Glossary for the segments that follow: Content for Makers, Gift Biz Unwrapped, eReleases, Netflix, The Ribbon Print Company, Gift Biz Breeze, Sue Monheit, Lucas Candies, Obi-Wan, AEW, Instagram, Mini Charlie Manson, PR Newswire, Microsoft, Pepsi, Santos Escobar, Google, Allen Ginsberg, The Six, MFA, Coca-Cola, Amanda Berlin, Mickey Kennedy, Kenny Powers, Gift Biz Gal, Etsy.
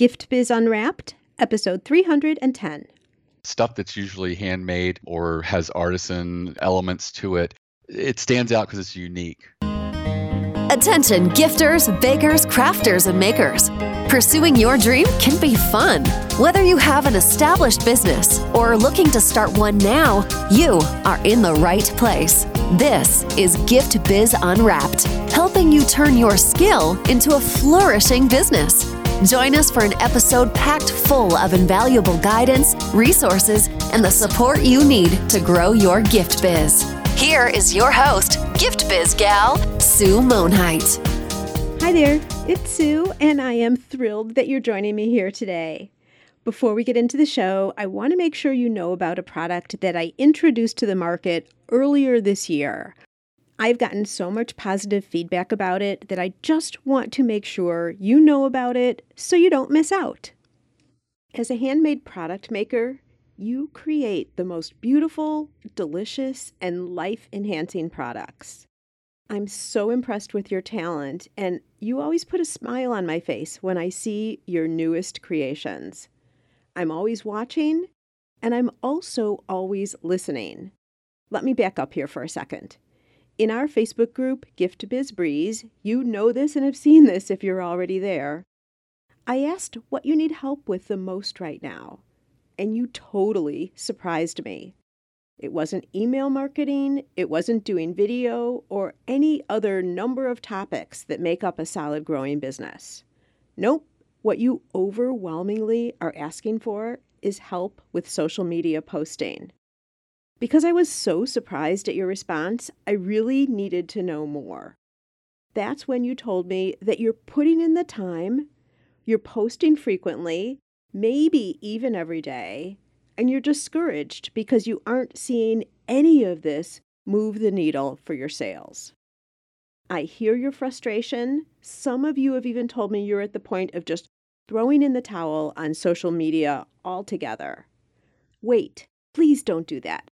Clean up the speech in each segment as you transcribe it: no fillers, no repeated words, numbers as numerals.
Gift Biz Unwrapped, episode 310. Stuff that's usually handmade or has artisan elements to it, it stands out because it's unique. Attention gifters, bakers, crafters, and makers. Pursuing your dream can be fun. Whether you have an established business or are looking to start one now, you are in the right place. This is Gift Biz Unwrapped, helping you turn your skill into a flourishing business. Join us for an episode packed full of invaluable guidance, resources, and the support you need to grow your gift biz. Here is your host, Gift Biz Gal, Sue Monheit. Hi there, it's Sue, and I am thrilled that you're joining me here today. Before we get into the show, I want to make sure you know about a product that I introduced to the market earlier this year. I've gotten so much positive feedback about it that I just want to make sure you know about it so you don't miss out. As a handmade product maker, you create the most beautiful, delicious, and life-enhancing products. I'm so impressed with your talent, and you always put a smile on my face when I see your newest creations. I'm always watching, and I'm also always listening. Let me back up here for a second. In our Facebook group, Gift Biz Breeze, you know this and have seen this if you're already there, I asked what you need help with the most right now, and you totally surprised me. It wasn't email marketing, it wasn't doing video, or any other number of topics that make up a solid growing business. Nope, what you overwhelmingly are asking for is help with social media posting. Because I was so surprised at your response, I really needed to know more. That's when you told me that you're putting in the time, you're posting frequently, maybe even every day, and you're discouraged because you aren't seeing any of this move the needle for your sales. I hear your frustration. Some of you have even told me you're at the point of just throwing in the towel on social media altogether. Wait, please don't do that.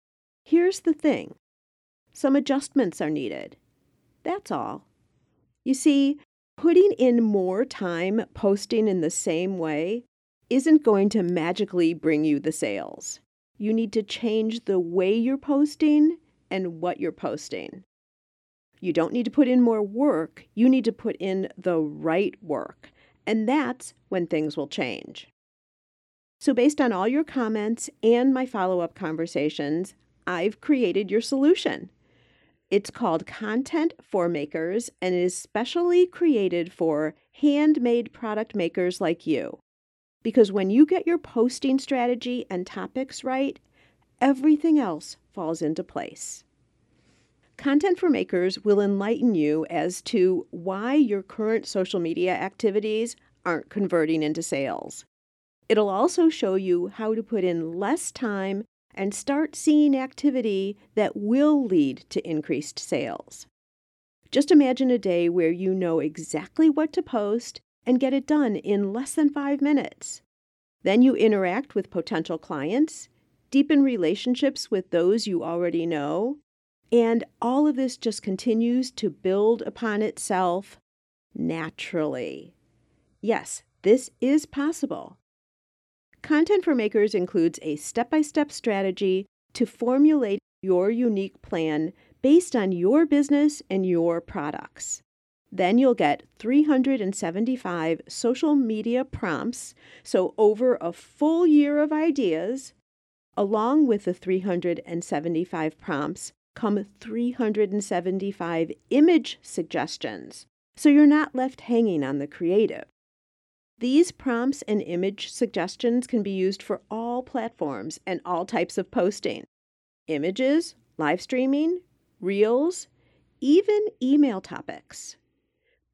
Here's the thing. Some adjustments are needed. That's all. You see, putting in more time posting in the same way isn't going to magically bring you the sales. You need to change the way you're posting and what you're posting. You don't need to put in more work. You need to put in the right work. And that's when things will change. So based on all your comments and my follow-up conversations, I've created your solution. It's called Content for Makers and is specially created for handmade product makers like you. Because when you get your posting strategy and topics right, everything else falls into place. Content for Makers will enlighten you as to why your current social media activities aren't converting into sales. It'll also show you how to put in less time and start seeing activity that will lead to increased sales. Just imagine a day where you know exactly what to post and get it done in less than 5 minutes. Then you interact with potential clients, deepen relationships with those you already know, and all of this just continues to build upon itself naturally. Yes, this is possible. Content for Makers includes a step-by-step strategy to formulate your unique plan based on your business and your products. Then you'll get 375 social media prompts, so over a full year of ideas. Along with the 375 prompts come 375 image suggestions, so you're not left hanging on the creative. These prompts and image suggestions can be used for all platforms and all types of posting. Images, live streaming, reels, even email topics.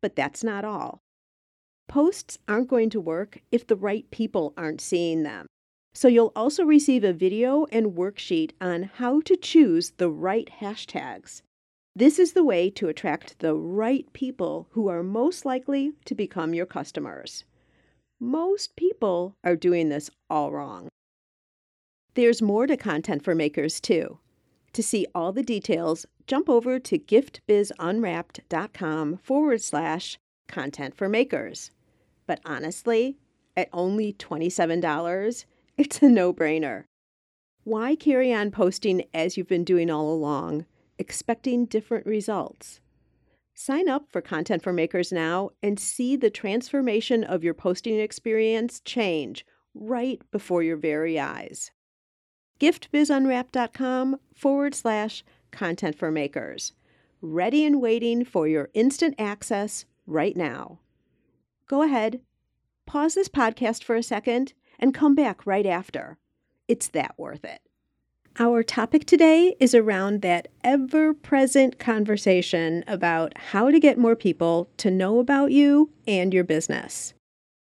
But that's not all. Posts aren't going to work if the right people aren't seeing them. So you'll also receive a video and worksheet on how to choose the right hashtags. This is the way to attract the right people who are most likely to become your customers. Most people are doing this all wrong. There's more to Content for Makers, too. To see all the details, jump over to giftbizunwrapped.com/Content for Makers. But honestly, At only $27, it's a no-brainer. Why carry on posting as you've been doing all along, expecting different results? Sign up for Content for Makers now and see the transformation of your posting experience change right before your very eyes. giftbizunwrapped.com/Content for Makers. Ready and waiting for your instant access right now. Go ahead, pause this podcast for a second, and come back right after. It's that worth it. Our topic today is around that ever-present conversation about how to get more people to know about you and your business.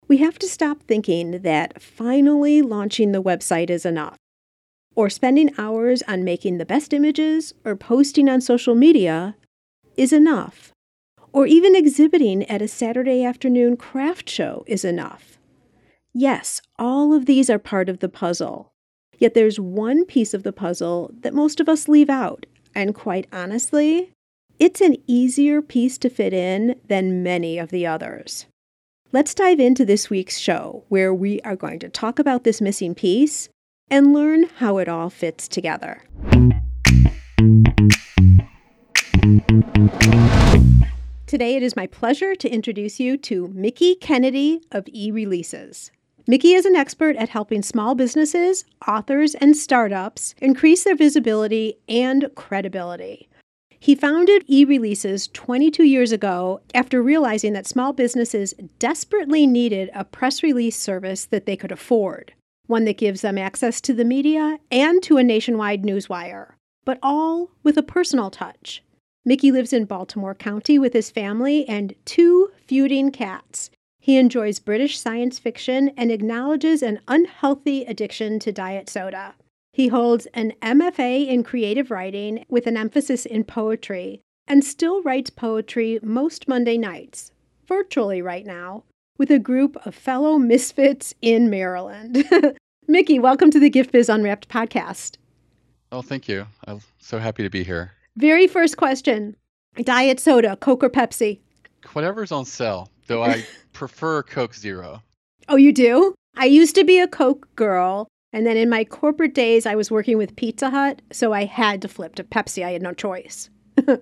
We have to stop thinking that finally launching the website is enough, or spending hours on making the best images or posting on social media is enough, or even exhibiting at a Saturday afternoon craft show is enough. Yes, all of these are part of the puzzle. Yet there's one piece of the puzzle that most of us leave out, and quite honestly, it's an easier piece to fit in than many of the others. Let's dive into this week's show, where we are going to talk about this missing piece and learn how it all fits together. Today it is my pleasure to introduce you to Mickey Kennedy of eReleases. Mickey is an expert at helping small businesses, authors, and startups increase their visibility and credibility. He founded eReleases 22 years ago after realizing that small businesses desperately needed a press release service that they could afford, one that gives them access to the media and to a nationwide newswire, but all with a personal touch. Mickey lives in Baltimore County with his family and two feuding cats. He enjoys British science fiction and acknowledges an unhealthy addiction to diet soda. He holds an MFA in creative writing with an emphasis in poetry and still writes poetry most Monday nights, virtually right now, with a group of fellow misfits in Maryland. Mickey, welcome to the Gift Biz Unwrapped podcast. Oh, thank you. I'm so happy to be here. Very first question, diet soda, Coke or Pepsi? Whatever's on sale, though I prefer Coke Zero. Oh, you do? I used to be a Coke girl, and then in my corporate days, I was working with Pizza Hut, so I had to flip to Pepsi. I had no choice.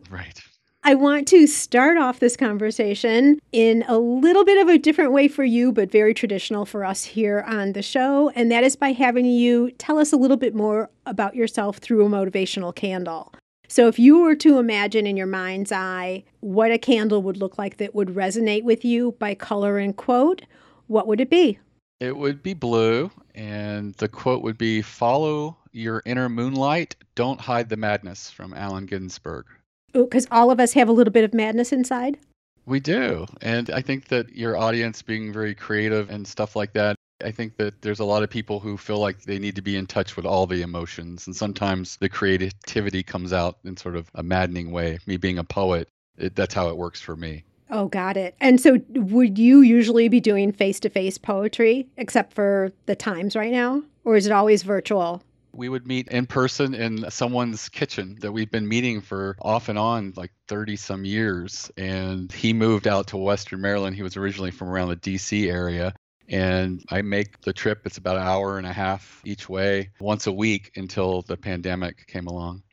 Right. I want to start off this conversation in a little bit of a different way for you, but very traditional for us here on the show, and that is by having you tell us a little bit more about yourself through a motivational candle. So if you were to imagine in your mind's eye what a candle would look like that would resonate with you by color and quote, what would it be? It would be blue, and the quote would be, "Follow your inner moonlight, don't hide the madness," from Allen Ginsberg. Because all of us have a little bit of madness inside? We do. And I think that your audience being very creative and stuff like that, I think that there's a lot of people who feel like they need to be in touch with all the emotions. And sometimes the creativity comes out in sort of a maddening way. Me being a poet, that's how it works for me. Oh, got it. And so would you usually be doing face-to-face poetry, except for the times right now? Or is it always virtual? We would meet in person in someone's kitchen that we've been meeting for off and on like 30 some years. And he moved out to Western Maryland. He was originally from around the D.C. area. And I make the trip. It's about an hour and a half each way once a week until the pandemic came along.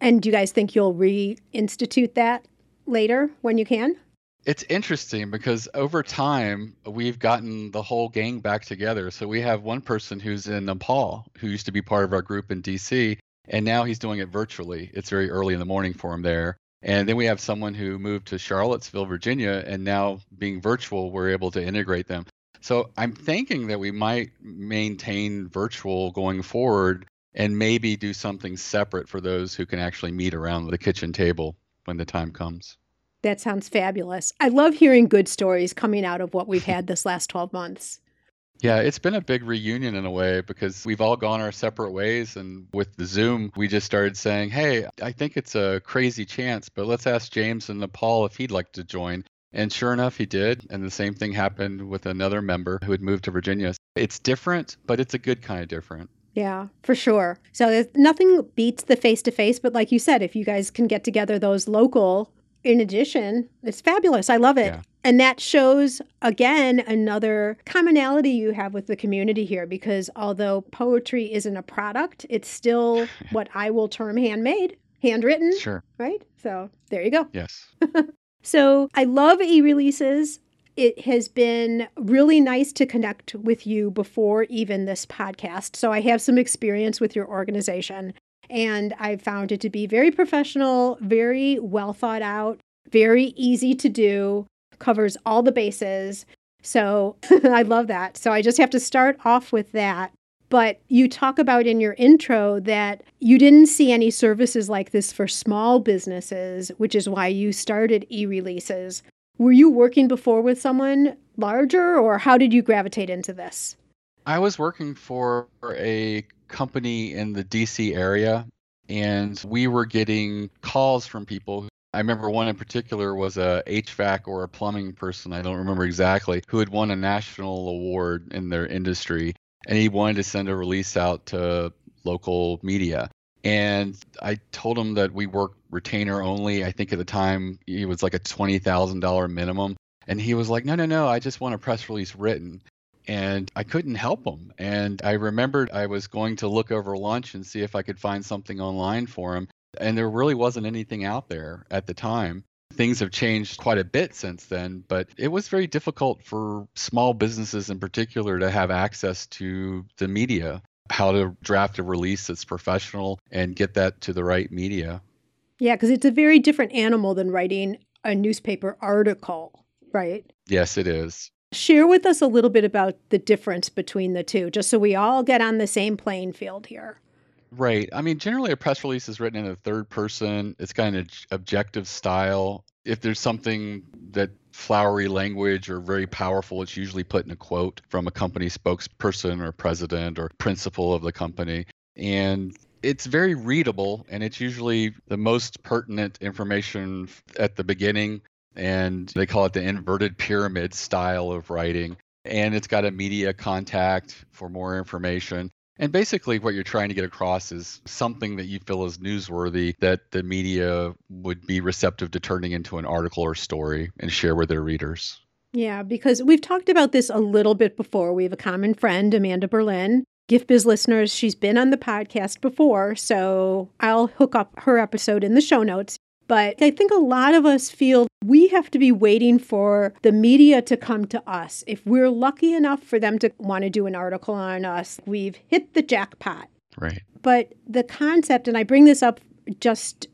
And do you guys think you'll reinstitute that later when you can? It's interesting because over time, we've gotten the whole gang back together. So we have one person who's in Nepal who used to be part of our group in DC, and now he's doing it virtually. It's very early in the morning for him there. And then we have someone who moved to Charlottesville, Virginia, and now being virtual, we're able to integrate them. So I'm thinking that we might maintain virtual going forward and maybe do something separate for those who can actually meet around the kitchen table when the time comes. That sounds fabulous. I love hearing good stories coming out of what we've had this last 12 months. Yeah, it's been a big reunion in a way because we've all gone our separate ways. And with the Zoom, we just started saying, hey, I think it's a crazy chance, but let's ask James in Nepal if he'd like to join. And sure enough, he did. And the same thing happened with another member who had moved to Virginia. It's different, but it's a good kind of different. Yeah, for sure. So nothing beats the face-to-face. But like you said, if you guys can get together those local in addition, it's fabulous. I love it. Yeah. And that shows, again, another commonality you have with the community here, because although poetry isn't a product, it's still what I will term handmade, handwritten. Sure. Right? So there you go. Yes. So I love eReleases. It has been really nice to connect with you before even this podcast. So I have some experience with your organization, and I found it to be very professional, very well thought out, very easy to do, covers all the bases. So I love that. So I just have to start off with that. But you talk about in your intro that you didn't see any services like this for small businesses, which is why you started eReleases. Were you working before with someone larger, or how did you gravitate into this? I was working for a company in the DC area, and we were getting calls from people. I remember one in particular was a HVAC or a plumbing person, I don't remember exactly, who had won a national award in their industry, and he wanted to send a release out to local media. And I told him that we work retainer only. I think at the time it was like a $20,000 minimum. And he was like, no, I just want a press release written. And I couldn't help him. And I remembered I was going to look over lunch and see if I could find something online for him. And there really wasn't anything out there at the time. Things have changed quite a bit since then, but it was very difficult for small businesses in particular to have access to the media, how to draft a release that's professional and get that to the right media. Yeah, because it's a very different animal than writing a newspaper article, right? Yes, it is. Share with us a little bit about the difference between the two, just so we all get on the same playing field here. Right. I mean, generally a press release is written in the third person. It's got an objective style. If there's something that flowery language or very powerful, it's usually put in a quote from a company spokesperson or president or principal of the company. And it's very readable, and it's usually the most pertinent information at the beginning. And they call it the inverted pyramid style of writing. And it's got a media contact for more information. And basically what you're trying to get across is something that you feel is newsworthy that the media would be receptive to turning into an article or story and share with their readers. Yeah, because we've talked about this a little bit before. We have a common friend, Amanda Berlin. Gift Biz listeners, she's been on the podcast before, so I'll hook up her episode in the show notes. But I think a lot of us feel we have to be waiting for the media to come to us. If we're lucky enough for them to want to do an article on us, we've hit the jackpot. Right. But the concept, and I bring this up just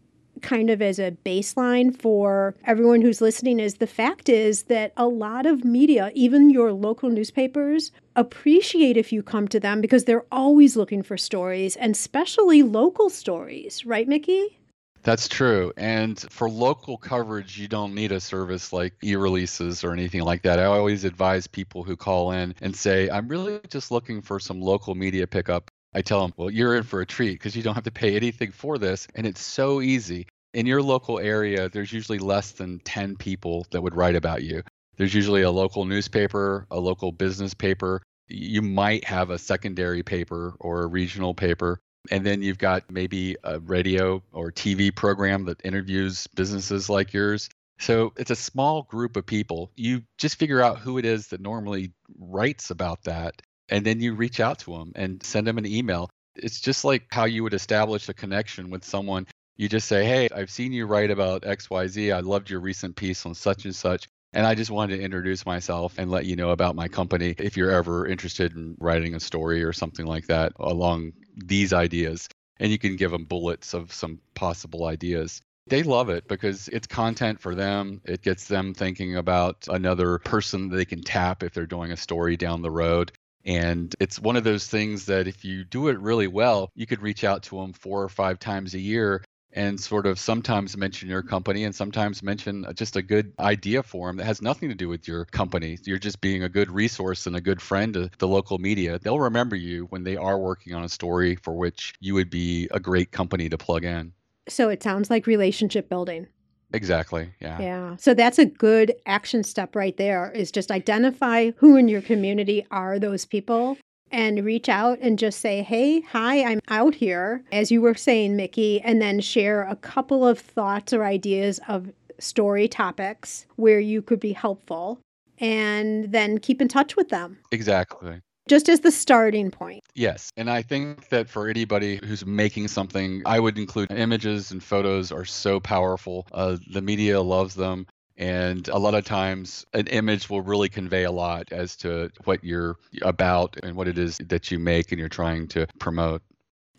kind of as a baseline for everyone who's listening, is the fact is that a lot of media, even your local newspapers, appreciate if you come to them because they're always looking for stories, and especially local stories. Right, Mickey? That's true. And for local coverage, you don't need a service like eReleases or anything like that. I always advise people who call in and say, I'm really just looking for some local media pickup. I tell them, well, you're in for a treat because you don't have to pay anything for this. And it's so easy. In your local area, there's usually less than 10 people that would write about you. There's usually a local newspaper, a local business paper. You might have a secondary paper or a regional paper. And then you've got maybe a radio or TV program that interviews businesses like yours. So it's a small group of people. You just figure out who it is that normally writes about that. And then you reach out to them and send them an email. It's just like how you would establish a connection with someone. You just say, hey, I've seen you write about XYZ. I loved your recent piece on such and such. And I just wanted to introduce myself and let you know about my company if you're ever interested in writing a story or something like that along these ideas. And you can give them bullets of some possible ideas. They love it because it's content for them. It gets them thinking about another person they can tap if they're doing a story down the road. And it's one of those things that if you do it really well, you could reach out to them 4 or 5 times a year and sort of sometimes mention your company and sometimes mention just a good idea for them that has nothing to do with your company. You're just being a good resource and a good friend to the local media. They'll remember you when they are working on a story for which you would be a great company to plug in. So it sounds like relationship building. Exactly. Yeah. Yeah. So that's a good action step right there, is just identify who in your community are those people. And reach out and just say, hey, hi, I'm out here, as you were saying, Mickey, and then share a couple of thoughts or ideas of story topics where you could be helpful, and then keep in touch with them. Exactly. Just as the starting point. Yes. And I think that for anybody who's making something, I would include images and photos are so powerful. The media loves them. And a lot of times an image will really convey a lot as to what you're about and what it is that you make and you're trying to promote.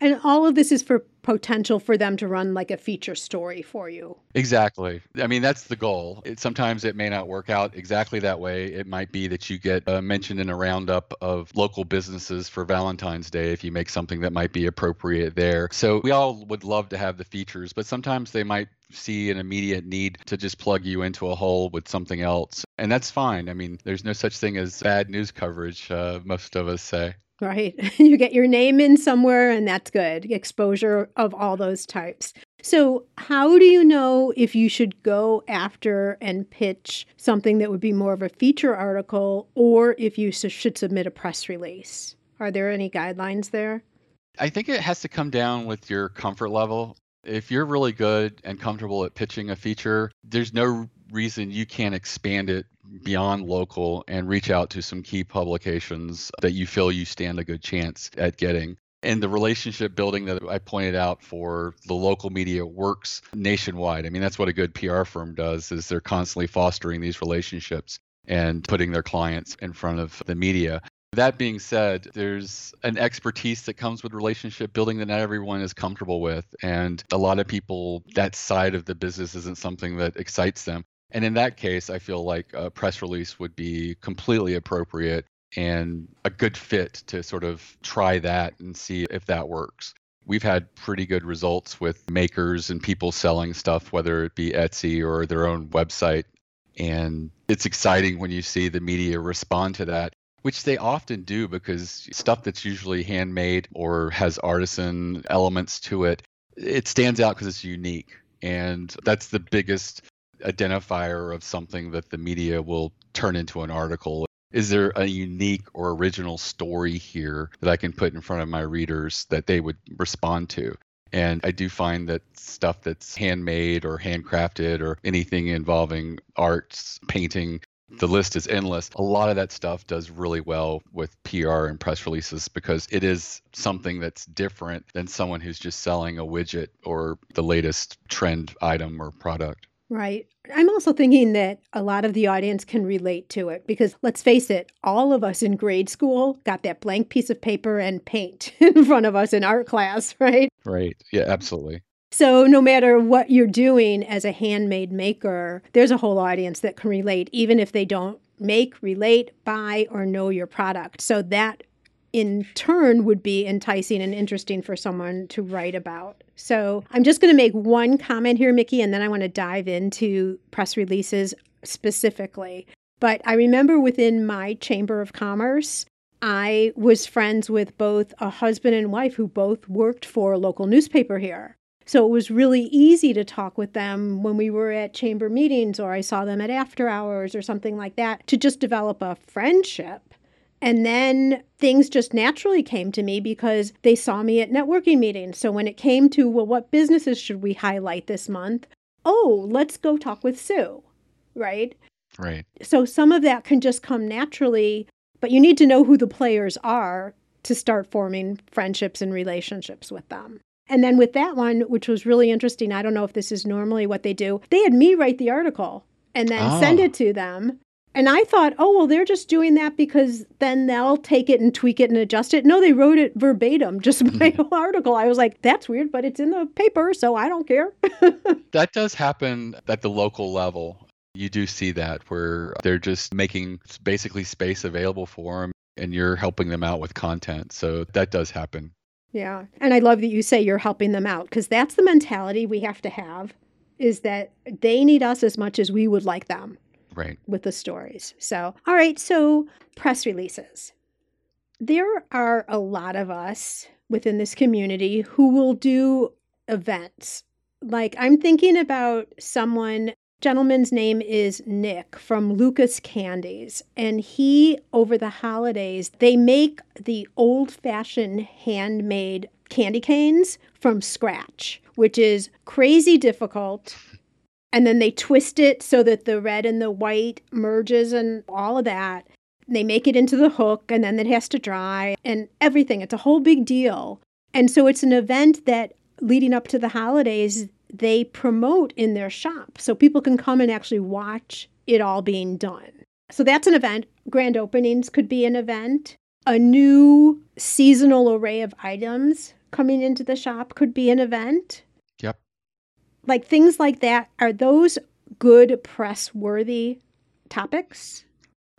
And all of this is for potential for them to run like a feature story for you. Exactly. I mean, that's the goal. Sometimes it may not work out exactly that way. It might be that you get mentioned in a roundup of local businesses for Valentine's Day if you make something that might be appropriate there. So we all would love to have the features, but sometimes they might see an immediate need to just plug you into a hole with something else. And that's fine. I mean, there's no such thing as bad news coverage, most of us say. Right. You get your name in somewhere, and that's good. Exposure of all those types. So how do you know if you should go after and pitch something that would be more of a feature article or if you should submit a press release? Are there any guidelines there? I think it has to come down with your comfort level. If you're really good and comfortable at pitching a feature, there's no reason you can't expand it beyond local and reach out to some key publications that you feel you stand a good chance at getting. And the relationship building that I pointed out for the local media works nationwide. I mean, that's what a good PR firm does, is they're constantly fostering these relationships and putting their clients in front of the media. That being said, there's an expertise that comes with relationship building that not everyone is comfortable with. And a lot of people, that side of the business isn't something that excites them. And in that case, I feel like a press release would be completely appropriate and a good fit to sort of try that and see if that works. We've had pretty good results with makers and people selling stuff, whether it be Etsy or their own website. And it's exciting when you see the media respond to that, which they often do because stuff that's usually handmade or has artisan elements to it, it stands out because it's unique. And that's the biggest identifier of something that the media will turn into an article. Is there a unique or original story here that I can put in front of my readers that they would respond to? And I do find that stuff that's handmade or handcrafted or anything involving arts, painting, the list is endless. A lot of that stuff does really well with PR and press releases because it is something that's different than someone who's just selling a widget or the latest trend item or product. Right. I'm also thinking that a lot of the audience can relate to it because let's face it, all of us in grade school got that blank piece of paper and paint in front of us in art class, right? Right. Yeah, absolutely. So no matter what you're doing as a handmade maker, there's a whole audience that can relate, even if they don't make, relate, buy, or know your product. So that in turn would be enticing and interesting for someone to write about. So I'm just going to make one comment here, Mickey, and then I want to dive into press releases specifically. But I remember within my Chamber of Commerce, I was friends with both a husband and wife who both worked for a local newspaper here. So it was really easy to talk with them when we were at chamber meetings or I saw them at after hours or something like that to just develop a friendship. And then things just naturally came to me because they saw me at networking meetings. So when it came to, well, what businesses should we highlight this month? Oh, let's go talk with Sue, right? Right. So some of that can just come naturally, but you need to know who the players are to start forming friendships and relationships with them. And then with that one, which was really interesting, I don't know if this is normally what they do, they had me write the article and then send it to them. And I thought, oh, well, they're just doing that because then they'll take it and tweak it and adjust it. No, they wrote it verbatim, just my whole article. I was like, that's weird, but it's in the paper, so I don't care. That does happen at the local level. You do see that where they're just making basically space available for them and you're helping them out with content. So that does happen. Yeah. And I love that you say you're helping them out because that's the mentality we have to have is that they need us as much as we would like them. Right. With the stories. So, all right. So press releases. There are a lot of us within this community who will do events. Like I'm thinking about someone, gentleman's name is Nick from Lucas Candies. And he, over the holidays, they make the old-fashioned handmade candy canes from scratch, which is crazy difficult. And then they twist it so that the red and the white merges and all of that. They make it into the hook, and then it has to dry and everything. It's a whole big deal. And so it's an event that leading up to the holidays, they promote in their shop. So people can come and actually watch it all being done. So that's an event. Grand openings could be an event. A new seasonal array of items coming into the shop could be an event. Yep. Like things like that. Are those good press-worthy topics?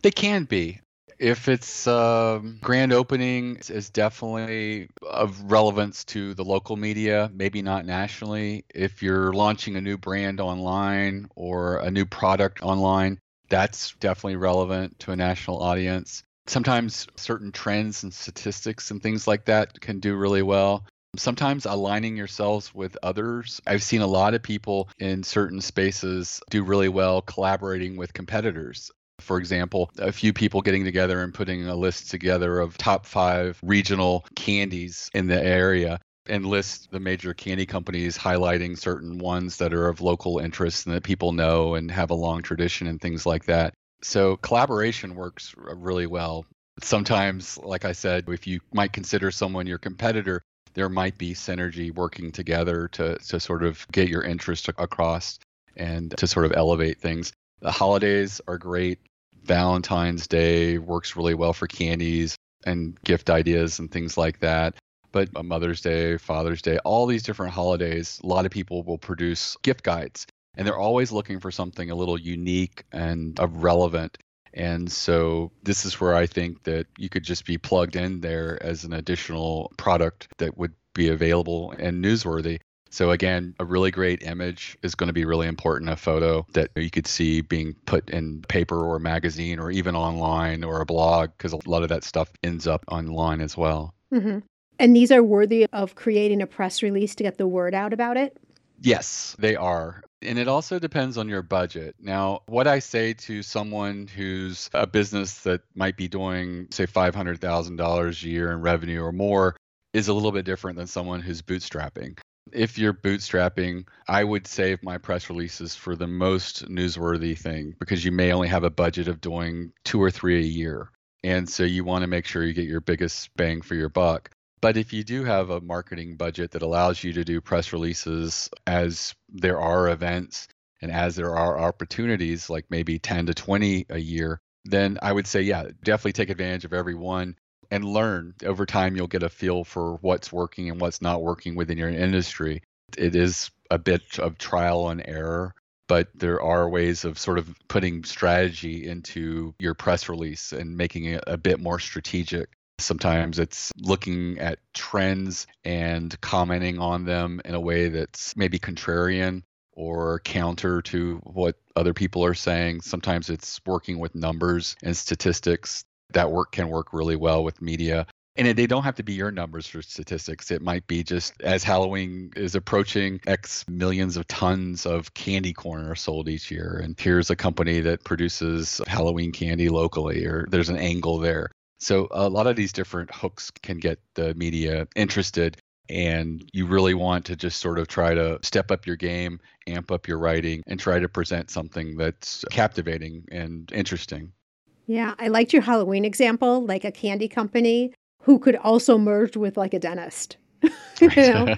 They can be. If it's grand opening, is definitely of relevance to the local media, maybe not nationally. If you're launching a new brand online or a new product online, that's definitely relevant to a national audience. Sometimes certain trends and statistics and things like that can do really well. Sometimes aligning yourselves with others. I've seen a lot of people in certain spaces do really well collaborating with competitors. For example, a few people getting together and putting a list together of top 5 regional candies in the area and list the major candy companies, highlighting certain ones that are of local interest and that people know and have a long tradition and things like that. So collaboration works really well. Sometimes, like I said, if you might consider someone your competitor, there might be synergy working together to sort of get your interest across and to sort of elevate things. The holidays are great. Valentine's Day works really well for candies and gift ideas and things like that. But Mother's Day, Father's Day, all these different holidays, a lot of people will produce gift guides. And they're always looking for something a little unique and relevant. And so this is where I think that you could just be plugged in there as an additional product that would be available and newsworthy. So again, a really great image is going to be really important, a photo that you could see being put in paper or a magazine or even online or a blog, because a lot of that stuff ends up online as well. Mm-hmm. And these are worthy of creating a press release to get the word out about it? Yes, they are. And it also depends on your budget. Now, what I say to someone who's a business that might be doing, say, $500,000 a year in revenue or more is a little bit different than someone who's bootstrapping. If you're bootstrapping, I would save my press releases for the most newsworthy thing, because you may only have a budget of doing 2 or 3 a year. And so you want to make sure you get your biggest bang for your buck. But if you do have a marketing budget that allows you to do press releases as there are events and as there are opportunities, like maybe 10 to 20 a year, then I would say, yeah, definitely take advantage of every one. And learn over time, you'll get a feel for what's working and what's not working within your industry. It is a bit of trial and error, but there are ways of sort of putting strategy into your press release and making it a bit more strategic. Sometimes it's looking at trends and commenting on them in a way that's maybe contrarian or counter to what other people are saying. Sometimes it's working with numbers and statistics. That work can work really well with media. And they don't have to be your numbers for statistics. It might be just as Halloween is approaching, X millions of tons of candy corn are sold each year. And here's a company that produces Halloween candy locally, or there's an angle there. So a lot of these different hooks can get the media interested. And you really want to just sort of try to step up your game, amp up your writing, and try to present something that's captivating and interesting. Yeah, I liked your Halloween example, like a candy company who could also merge with like a dentist. You know?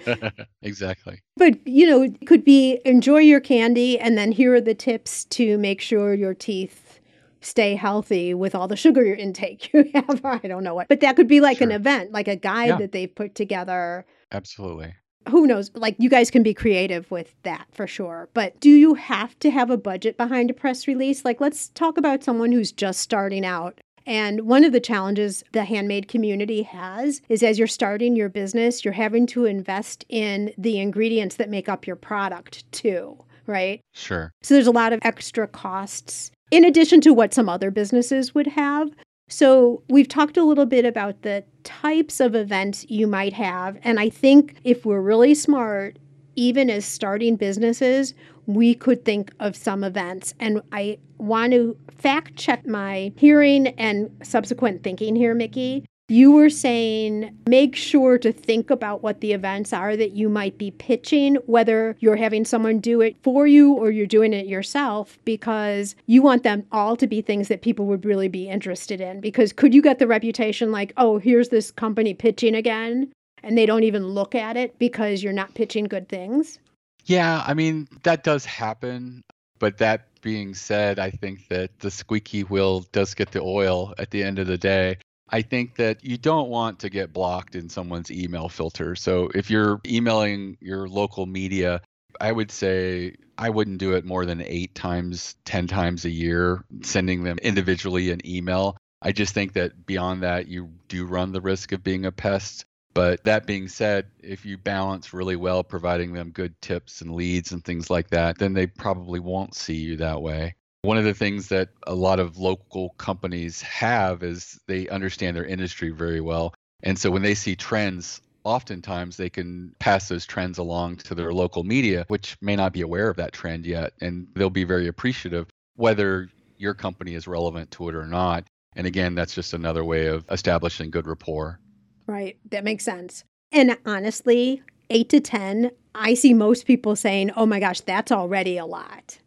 Exactly. But, you know, it could be enjoy your candy and then here are the tips to make sure your teeth stay healthy with all the sugar intake you have. I don't know what. But that could be like an event, like a guide that they've put together. Absolutely. Who knows? Like you guys can be creative with that for sure. But do you have to have a budget behind a press release? Like let's talk about someone who's just starting out. And one of the challenges the handmade community has is as you're starting your business, you're having to invest in the ingredients that make up your product too, right? Sure. So there's a lot of extra costs in addition to what some other businesses would have. So we've talked a little bit about the types of events you might have. And I think if we're really smart, even as starting businesses, we could think of some events. And I want to fact check my hearing and subsequent thinking here, Mickey. You were saying make sure to think about what the events are that you might be pitching, whether you're having someone do it for you or you're doing it yourself, because you want them all to be things that people would really be interested in. Because could you get the reputation like, oh, here's this company pitching again, and they don't even look at it because you're not pitching good things? Yeah, I mean, that does happen. But that being said, I think that the squeaky wheel does get the oil at the end of the day. I think that you don't want to get blocked in someone's email filter. So if you're emailing your local media, I would say I wouldn't do it more than 8 times, 10 times a year, sending them individually an email. I just think that beyond that, you do run the risk of being a pest. But that being said, if you balance really well, providing them good tips and leads and things like that, then they probably won't see you that way. One of the things that a lot of local companies have is they understand their industry very well. And so when they see trends, oftentimes they can pass those trends along to their local media, which may not be aware of that trend yet. And they'll be very appreciative whether your company is relevant to it or not. And again, that's just another way of establishing good rapport. Right. That makes sense. And honestly, 8 to 10, I see most people saying, oh my gosh, that's already a lot.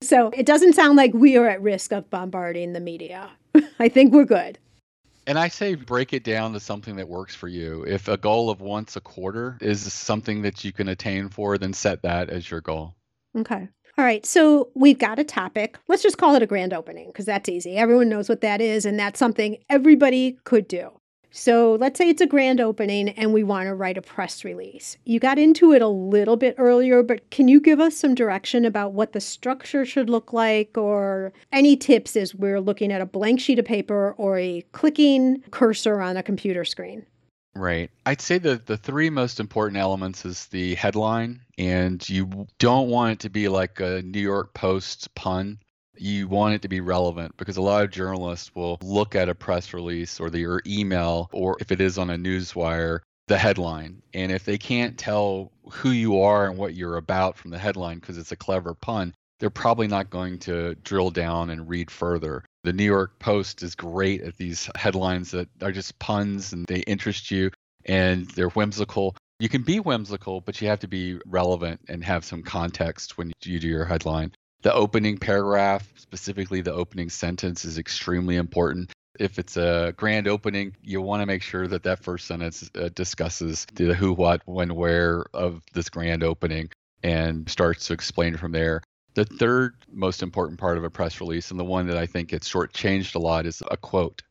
So it doesn't sound like we are at risk of bombarding the media. I think we're good. And I say break it down to something that works for you. If a goal of once a quarter is something that you can attain for, then set that as your goal. Okay. All right. So we've got a topic. Let's just call it a grand opening because that's easy. Everyone knows what that is. And that's something everybody could do. So let's say it's a grand opening and we want to write a press release. You got into it a little bit earlier, but can you give us some direction about what the structure should look like or any tips as we're looking at a blank sheet of paper or a clicking cursor on a computer screen? Right. I'd say that the three most important elements is the headline, and you don't want it to be like a New York Post pun. You want it to be relevant because a lot of journalists will look at a press release or your email, or if it is on a newswire, the headline. And if they can't tell who you are and what you're about from the headline because it's a clever pun, they're probably not going to drill down and read further. The New York Post is great at these headlines that are just puns and they interest you and they're whimsical. You can be whimsical, but you have to be relevant and have some context when you do your headline. The opening paragraph, specifically the opening sentence, is extremely important. If it's a grand opening, you want to make sure that that first sentence discusses the who, what, when, where of this grand opening and starts to explain from there. The third most important part of a press release, and the one that I think gets shortchanged a lot, is a quote.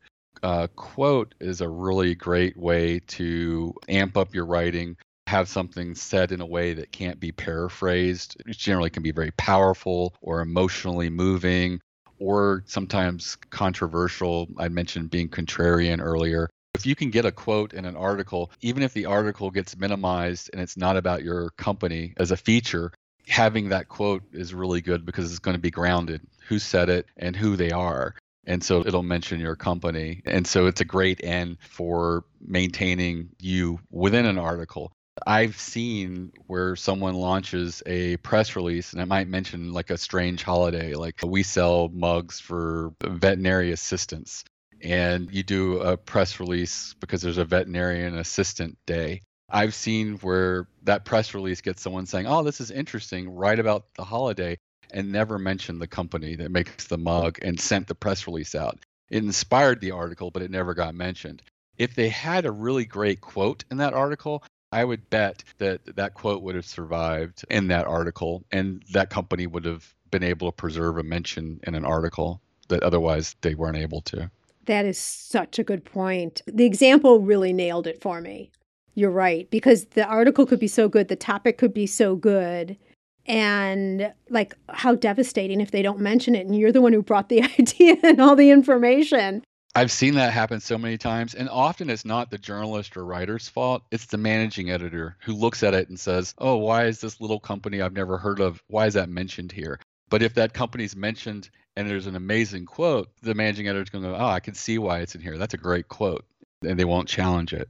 A quote is a really great way to amp up your writing. Have something said in a way that can't be paraphrased. It generally can be very powerful or emotionally moving or sometimes controversial. I mentioned being contrarian earlier. If you can get a quote in an article, even if the article gets minimized and it's not about your company as a feature, having that quote is really good because it's going to be grounded, who said it and who they are. And so it'll mention your company. And so it's a great end for maintaining you within an article. I've seen where someone launches a press release, and I might mention like a strange holiday, like we sell mugs for veterinary assistants, and you do a press release because there's a veterinarian assistant day. I've seen where that press release gets someone saying, oh, this is interesting, write about the holiday, and never mention the company that makes the mug and sent the press release out. It inspired the article, but it never got mentioned. If they had a really great quote in that article, I would bet that that quote would have survived in that article and that company would have been able to preserve a mention in an article that otherwise they weren't able to. That is such a good point. The example really nailed it for me. You're right, because the article could be so good, the topic could be so good, and like how devastating if they don't mention it and you're the one who brought the idea and all the information. I've seen that happen so many times, and often it's not the journalist or writer's fault. It's the managing editor who looks at it and says, oh, why is this little company I've never heard of? Why is that mentioned here? But if that company's mentioned and there's an amazing quote, the managing editor's going to go, oh, I can see why it's in here. That's a great quote. And they won't challenge it.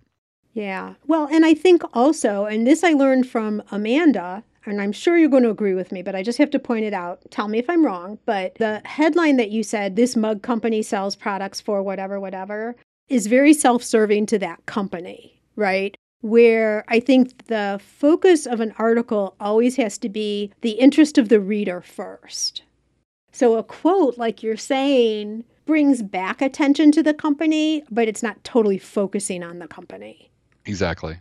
Yeah. Well, and I think also, and this I learned from Amanda, and I'm sure you're going to agree with me, but I just have to point it out. Tell me if I'm wrong. But the headline that you said, this mug company sells products for whatever, whatever, is very self-serving to that company, right? Where I think the focus of an article always has to be the interest of the reader first. So a quote, like you're saying, brings back attention to the company, but it's not totally focusing on the company. Exactly.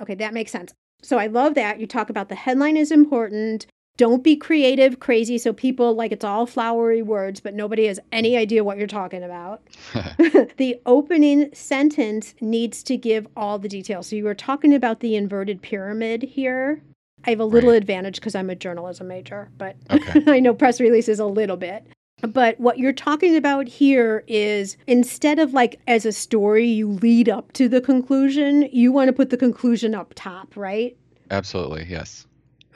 Okay, that makes sense. So I love that. You talk about the headline is important. Don't be creative, crazy, so people like it's all flowery words, but nobody has any idea what you're talking about. The opening sentence needs to give all the details. So you were talking about the inverted pyramid here. I have a little advantage because I'm a journalism major, but okay. I know press releases a little bit. But what you're talking about here is instead of like as a story, you lead up to the conclusion, you want to put the conclusion up top, right? Absolutely. Yes.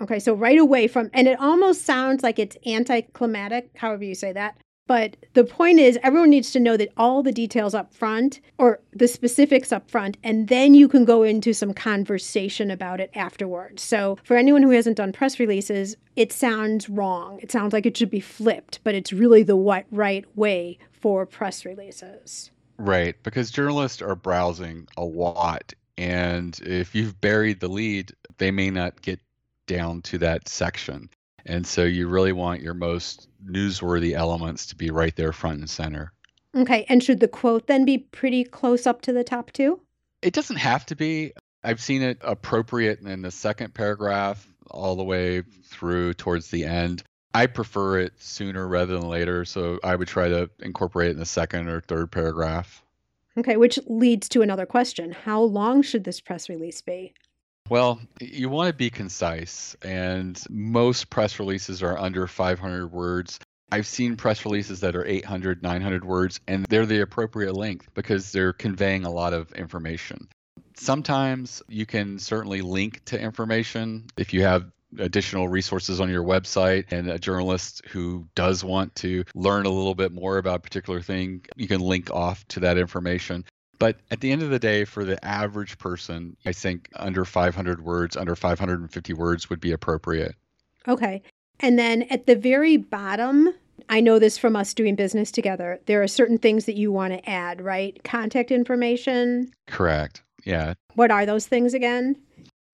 Okay. So right away from, and it almost sounds like it's anticlimactic, however you say that. But the point is everyone needs to know that all the details up front or the specifics up front, and then you can go into some conversation about it afterwards. So for anyone who hasn't done press releases, it sounds wrong. It sounds like it should be flipped, but it's really the right way for press releases. Right, because journalists are browsing a lot, and if you've buried the lead, they may not get down to that section. And so you really want your most newsworthy elements to be right there front and center. Okay. And should the quote then be pretty close up to the top too? It doesn't have to be. I've seen it appropriate in the second paragraph all the way through towards the end. I prefer it sooner rather than later. So I would try to incorporate it in the second or third paragraph. Okay. Which leads to another question. How long should this press release be? Well, you want to be concise, and most press releases are under 500 words. I've seen press releases that are 800, 900 words, and they're the appropriate length because they're conveying a lot of information. Sometimes you can certainly link to information if you have additional resources on your website and a journalist who does want to learn a little bit more about a particular thing, you can link off to that information. But at the end of the day, for the average person, I think under 500 words, under 550 words would be appropriate. Okay. And then at the very bottom, I know this from us doing business together, there are certain things that you want to add, right? Contact information. Correct. Yeah. What are those things again?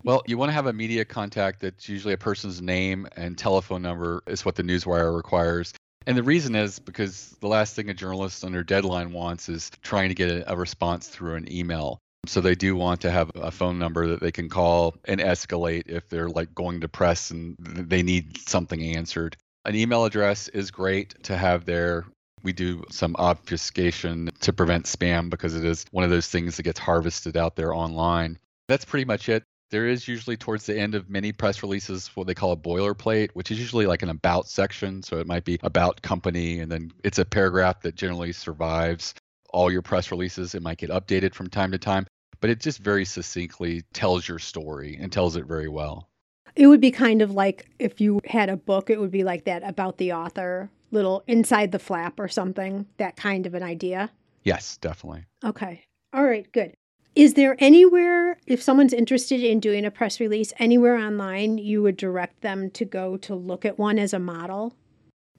Well, you want to have a media contact. That's usually a person's name and telephone number is what the newswire requires. And the reason is because the last thing a journalist under deadline wants is trying to get a response through an email. So they do want to have a phone number that they can call and escalate if they're like going to press and they need something answered. An email address is great to have there. We do some obfuscation to prevent spam because it is one of those things that gets harvested out there online. That's pretty much it. There is usually towards the end of many press releases what they call a boilerplate, which is usually like an about section. So it might be about company, and then it's a paragraph that generally survives all your press releases. It might get updated from time to time, but it just very succinctly tells your story and tells it very well. It would be kind of like if you had a book, it would be like that about the author, little inside the flap or something, that kind of an idea. Yes, definitely. Okay. All right, good. Is there anywhere, if someone's interested in doing a press release, anywhere online you would direct them to go to look at one as a model?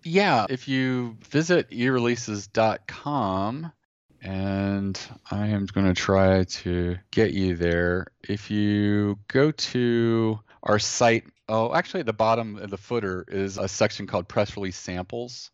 Yeah. If you visit eReleases.com, and I am going to try to get you there. If you go to our site, actually at the bottom of the footer is a section called Press Release Samples.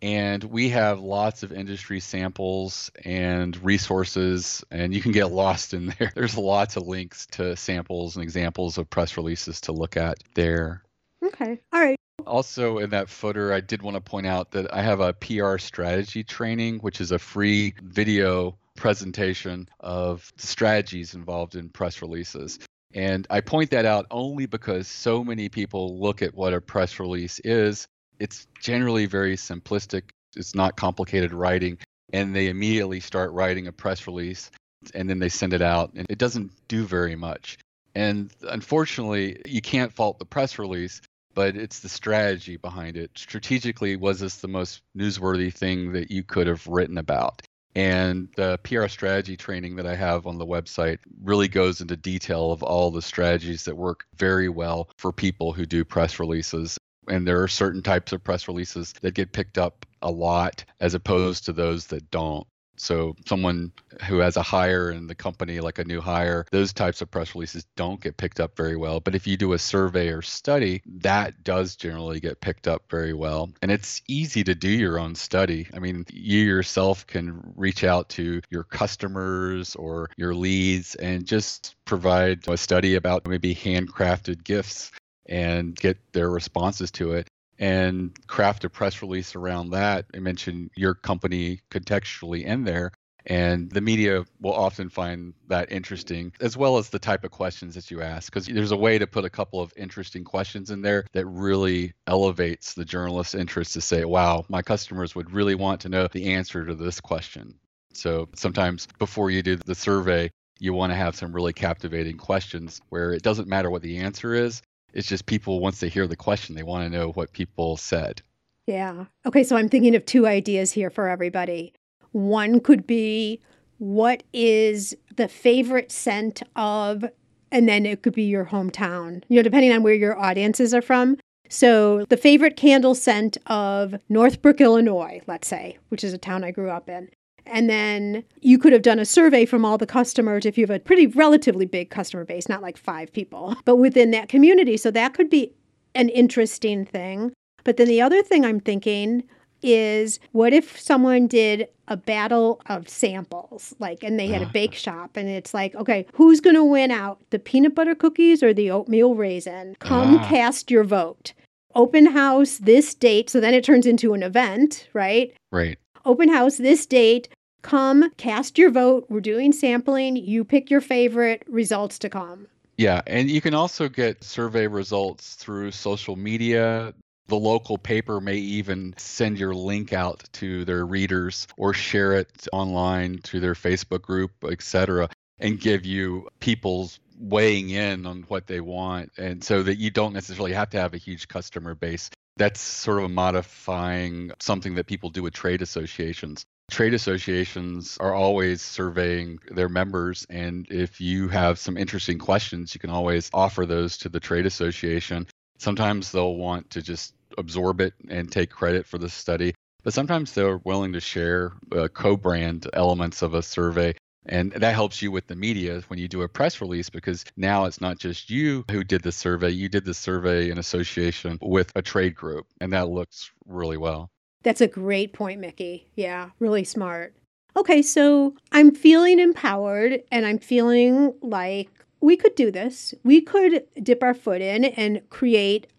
And we have lots of industry samples and resources, and you can get lost in there. There's lots of links to samples and examples of press releases to look at there. Okay. All right. Also in that footer, I did want to point out that I have a PR strategy training, which is a free video presentation of strategies involved in press releases. And I point that out only because so many people look at what a press release is. It's generally very simplistic. It's not complicated writing. And they immediately start writing a press release, and then they send it out. And it doesn't do very much. And unfortunately, you can't fault the press release, but it's the strategy behind it. Strategically, was this the most newsworthy thing that you could have written about? And the PR strategy training that I have on the website really goes into detail of all the strategies that work very well for people who do press releases. And there are certain types of press releases that get picked up a lot as opposed to those that don't. So someone who has a hire in the company, like a new hire, those types of press releases don't get picked up very well. But if you do a survey or study, that does generally get picked up very well. And it's easy to do your own study. I mean, you yourself can reach out to your customers or your leads and just provide a study about maybe handcrafted gifts and get their responses to it, and craft a press release around that. I mentioned your company contextually in there, and the media will often find that interesting, as well as the type of questions that you ask, because there's a way to put a couple of interesting questions in there that really elevates the journalist's interest to say, wow, my customers would really want to know the answer to this question. So sometimes before you do the survey, you want to have some really captivating questions where it doesn't matter what the answer is. It's just people, once they hear the question, they want to know what people said. Yeah. Okay, so I'm thinking of two ideas here for everybody. One could be, what is the favorite scent of, and then it could be your hometown, depending on where your audiences are from. So the favorite candle scent of Northbrook, Illinois, let's say, which is a town I grew up in. And then you could have done a survey from all the customers if you have a pretty relatively big customer base, not like 5 people, but within that community. So that could be an interesting thing. But then the other thing I'm thinking is, what if someone did a battle of samples, and they had a bake shop, and it's like, okay, who's going to win out, the peanut butter cookies or the oatmeal raisin? Come cast your vote. Open house this date. So then it turns into an event, right? Right. Open house this date. Come, cast your vote. We're doing sampling. You pick your favorite, results to come. Yeah, and you can also get survey results through social media. The local paper may even send your link out to their readers or share it online to their Facebook group, etc., and give you people's weighing in on what they want, and so that you don't necessarily have to have a huge customer base. That's sort of modifying something that people do with trade associations. Trade associations are always surveying their members, and if you have some interesting questions, you can always offer those to the trade association. Sometimes they'll want to just absorb it and take credit for the study, but sometimes they're willing to share co-brand elements of a survey. And that helps you with the media when you do a press release, because now it's not just you who did the survey. You did the survey in association with a trade group, and that looks really well. That's a great point, Mickey. Yeah, really smart. Okay, so I'm feeling empowered, and I'm feeling like we could do this. We could dip our foot in and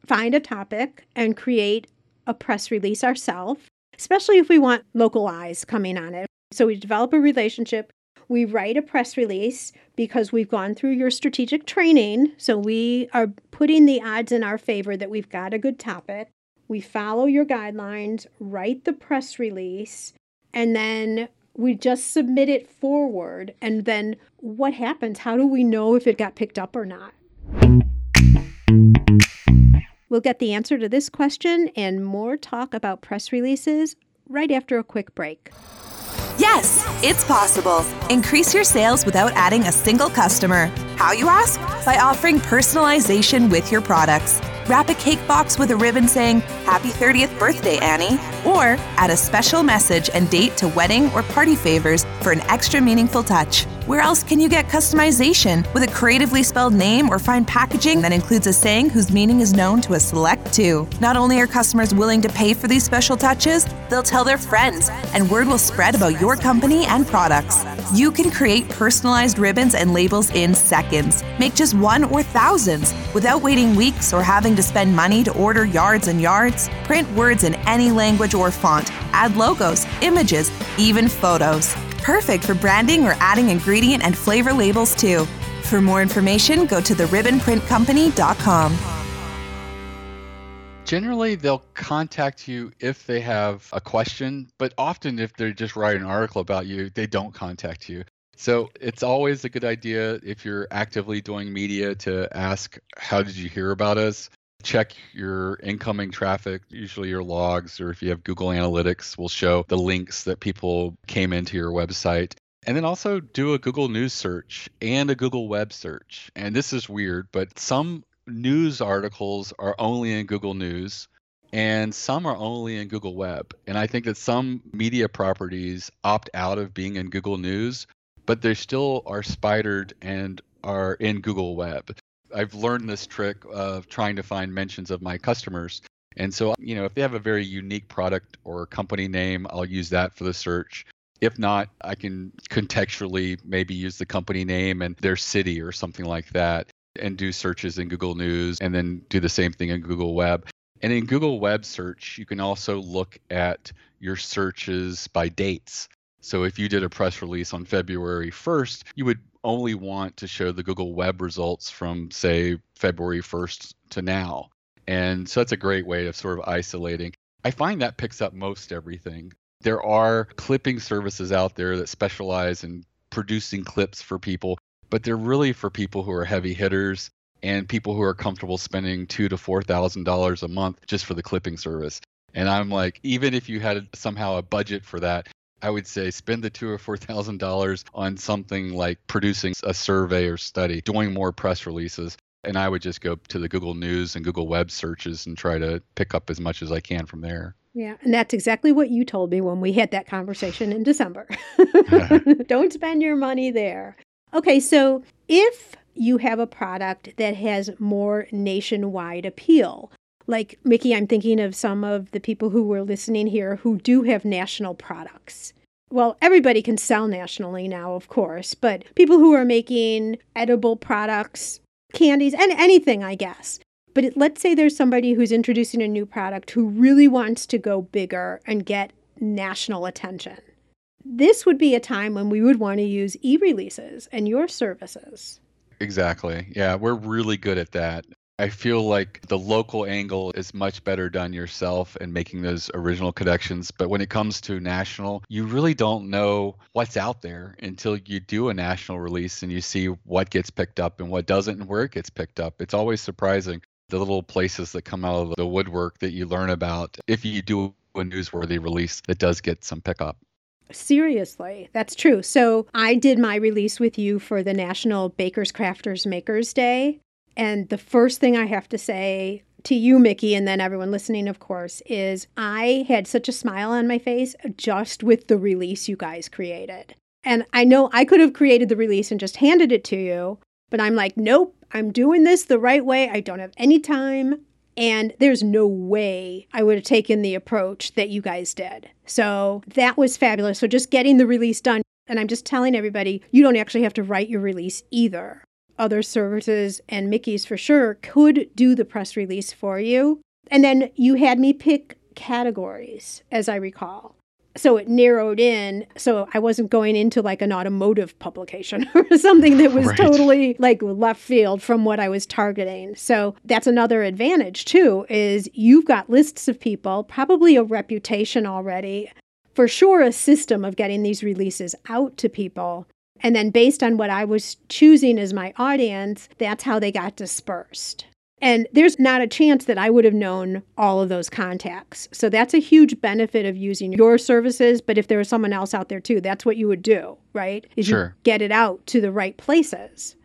find a topic and create a press release ourselves, especially if we want local eyes coming on it. So we develop a relationship. We write a press release because we've gone through your strategic training. So we are putting the odds in our favor that we've got a good topic. We follow your guidelines, write the press release, and then we just submit it forward. And then what happens? How do we know if it got picked up or not? We'll get the answer to this question and more talk about press releases right after a quick break. Yes, it's possible. Increase your sales without adding a single customer. How, you ask? By offering personalization with your products. Wrap a cake box with a ribbon saying, "Happy 30th birthday, Annie," or add a special message and date to wedding or party favors for an extra meaningful touch. Where else can you get customization with a creatively spelled name or fine packaging that includes a saying whose meaning is known to a select few? Not only are customers willing to pay for these special touches, they'll tell their friends, and word will spread about your company and products. You can create personalized ribbons and labels in seconds. Make just one or thousands without waiting weeks or having to spend money to order yards and yards. Print words in any language or font. Add logos, images, even photos. Perfect for branding or adding ingredient and flavor labels too. For more information, go to theribbonprintcompany.com. Generally, they'll contact you if they have a question, but often if they just write an article about you, they don't contact you. So it's always a good idea, if you're actively doing media, to ask, how did you hear about us? Check your incoming traffic, usually your logs, or if you have Google Analytics, will show the links that people came into your website. And then also do a Google News search and a Google web search. And this is weird, but some news articles are only in Google News, and some are only in Google Web. And I think that some media properties opt out of being in Google News, but they still are spidered and are in Google Web. I've learned this trick of trying to find mentions of my customers. And so, you know, if they have a very unique product or company name, I'll use that for the search. If not, I can contextually maybe use the company name and their city or something like that, and do searches in Google News, and then do the same thing in Google Web. And in Google Web search, you can also look at your searches by dates. So if you did a press release on February 1st, you would only want to show the Google Web results from, say, February 1st to now. And so that's a great way of sort of isolating. I find that picks up most everything. There are clipping services out there that specialize in producing clips for people, but they're really for people who are heavy hitters and people who are comfortable spending $2,000 to $4,000 a month just for the clipping service. And I'm like, even if you had somehow a budget for that, I would say spend the $2,000 or $4,000 on something like producing a survey or study, doing more press releases. And I would just go to the Google News and Google Web searches and try to pick up as much as I can from there. Yeah. And that's exactly what you told me when we had that conversation in December. Don't spend your money there. Okay. So if you have a product that has more nationwide appeal, like Mickey, I'm thinking of some of the people who were listening here who do have national products. Well, everybody can sell nationally now, of course, but people who are making edible products, candies, and anything, I guess. But let's say there's somebody who's introducing a new product who really wants to go bigger and get national attention. This would be a time when we would want to use e-releases and your services. Exactly. Yeah, we're really good at that. I feel like the local angle is much better done yourself and making those original connections. But when it comes to national, you really don't know what's out there until you do a national release and you see what gets picked up and what doesn't and where it gets picked up. It's always surprising, the little places that come out of the woodwork that you learn about if you do a newsworthy release that does get some pickup. Seriously, that's true. So I did my release with you for the National Bakers, Crafters, Makers Day. And the first thing I have to say to you, Mickey, and then everyone listening, of course, is I had such a smile on my face just with the release you guys created. And I know I could have created the release and just handed it to you, but I'm like, nope, I'm doing this the right way. I don't have any time. And there's no way I would have taken the approach that you guys did. So that was fabulous. So just getting the release done. And I'm just telling everybody, you don't actually have to write your release either. Other services, and Mickey's for sure, could do the press release for you. And then you had me pick categories, as I recall. So it narrowed in, so I wasn't going into like an automotive publication or something that was totally like left field from what I was targeting. So that's another advantage too, is you've got lists of people, probably a reputation already, for sure a system of getting these releases out to people. And then based on what I was choosing as my audience, that's how they got dispersed. And there's not a chance that I would have known all of those contacts. So that's a huge benefit of using your services. But if there was someone else out there too, that's what you would do, right? Is Sure. you get it out to the right places.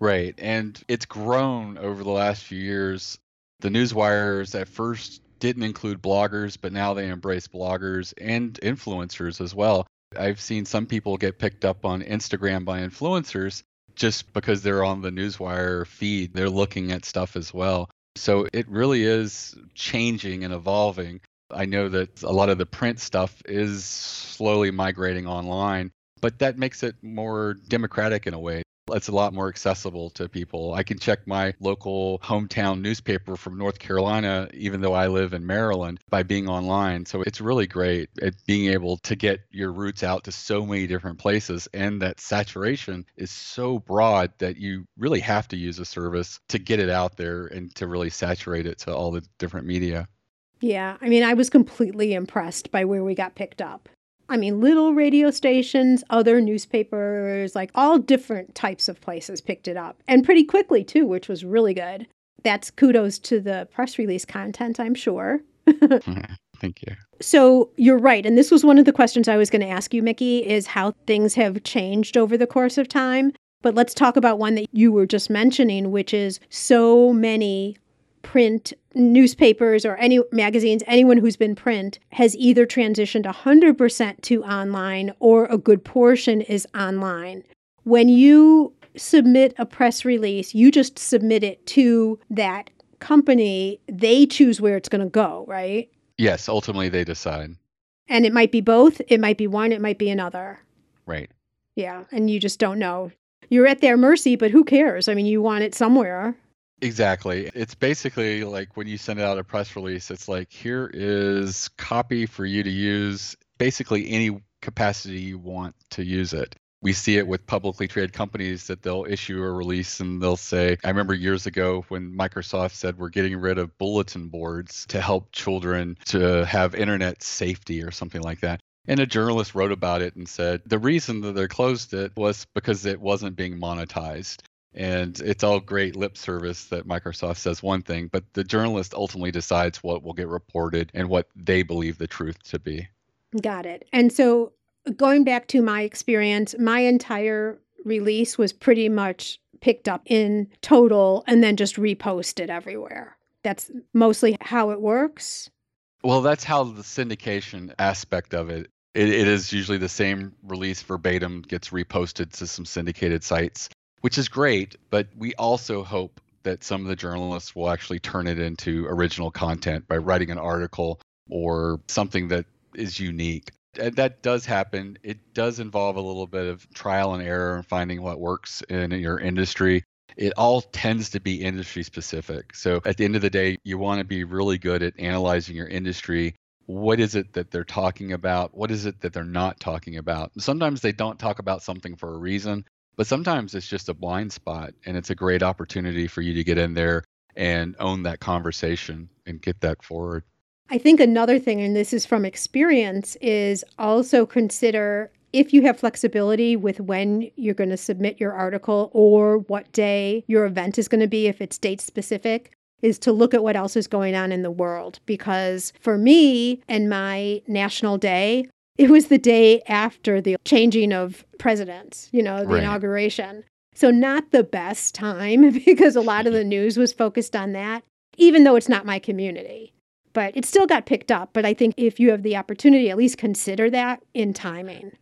Right. And it's grown over the last few years. The newswires at first didn't include bloggers, but now they embrace bloggers and influencers as well. I've seen some people get picked up on Instagram by influencers just because they're on the newswire feed. They're looking at stuff as well. So it really is changing and evolving. I know that a lot of the print stuff is slowly migrating online, but that makes it more democratic in a way. It's a lot more accessible to people. I can check my local hometown newspaper from North Carolina, even though I live in Maryland, by being online. So it's really great at being able to get your roots out to so many different places. And that saturation is so broad that you really have to use a service to get it out there and to really saturate it to all the different media. Yeah. I mean, I was completely impressed by where we got picked up. I mean, little radio stations, other newspapers, like all different types of places picked it up. And pretty quickly, too, which was really good. That's kudos to the press release content, I'm sure. Thank you. So you're right. And this was one of the questions I was going to ask you, Mickey, is how things have changed over the course of time. But let's talk about one that you were just mentioning, which is so many print newspapers or any magazines, anyone who's been print has either transitioned 100% to online or a good portion is online. When you submit a press release, you just submit it to that company. They choose where it's going to go, right? Yes, ultimately they decide. And it might be both. It might be one. It might be another. Right. Yeah. And you just don't know. You're at their mercy, but who cares? I mean, you want it somewhere. Exactly. It's basically like when you send out a press release, it's like, here is copy for you to use basically any capacity you want to use it. We see it with publicly traded companies that they'll issue a release and they'll say, I remember years ago when Microsoft said we're getting rid of bulletin boards to help children to have internet safety or something like that. And a journalist wrote about it and said the reason that they closed it was because it wasn't being monetized. And it's all great lip service that Microsoft says one thing, but the journalist ultimately decides what will get reported and what they believe the truth to be. Got it. And so going back to my experience, my entire release was pretty much picked up in total and then just reposted everywhere. That's mostly how it works. Well, that's how the syndication aspect of it. It is usually the same release verbatim gets reposted to some syndicated sites, which is great. But we also hope that some of the journalists will actually turn it into original content by writing an article or something that is unique. And that does happen. It does involve a little bit of trial and error and finding what works in your industry. It all tends to be industry specific. So at the end of the day, you want to be really good at analyzing your industry. What is it that they're talking about? What is it that they're not talking about? Sometimes they don't talk about something for a reason, but sometimes it's just a blind spot and it's a great opportunity for you to get in there and own that conversation and get that forward. I think another thing, and this is from experience, is also consider if you have flexibility with when you're going to submit your article or what day your event is going to be, if it's date specific, is to look at what else is going on in the world. Because for me and my national day, it was the day after the changing of presidents, the right. Inauguration. So not the best time because a lot of the news was focused on that, even though it's not my community. But it still got picked up. But I think if you have the opportunity, at least consider that in timing.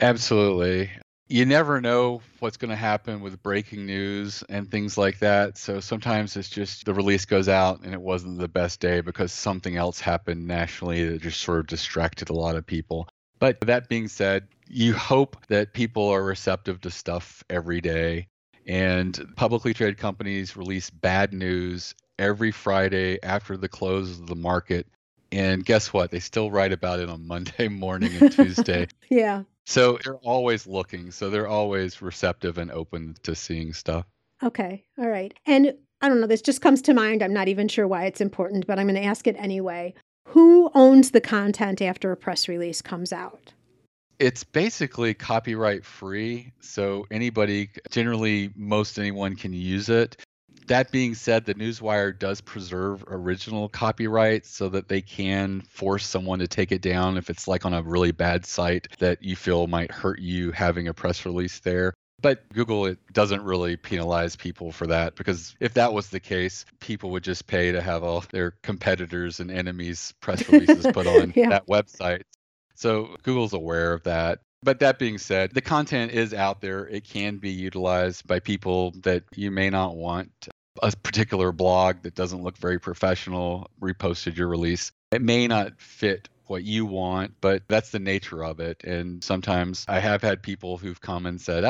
Absolutely. You never know what's going to happen with breaking news and things like that. So sometimes it's just the release goes out and it wasn't the best day because something else happened nationally that just sort of distracted a lot of people. But that being said, you hope that people are receptive to stuff every day. And publicly traded companies release bad news every Friday after the close of the market. And guess what? They still write about it on Monday morning and Tuesday. Yeah. So they're always looking. So they're always receptive and open to seeing stuff. Okay. All right. And I don't know, this just comes to mind. I'm not even sure why it's important, but I'm going to ask it anyway. Who owns the content after a press release comes out? It's basically copyright free. So anybody, generally most anyone can use it. That being said, the newswire does preserve original copyright so that they can force someone to take it down if it's like on a really bad site that you feel might hurt you having a press release there. But Google, it doesn't really penalize people for that because if that was the case, people would just pay to have all their competitors and enemies' press releases put on that website. So Google's aware of that. But that being said, the content is out there. It can be utilized by people that you may not want. A particular blog that doesn't look very professional reposted your release. It may not fit what you want, but that's the nature of it. And sometimes I have had people who've come and said,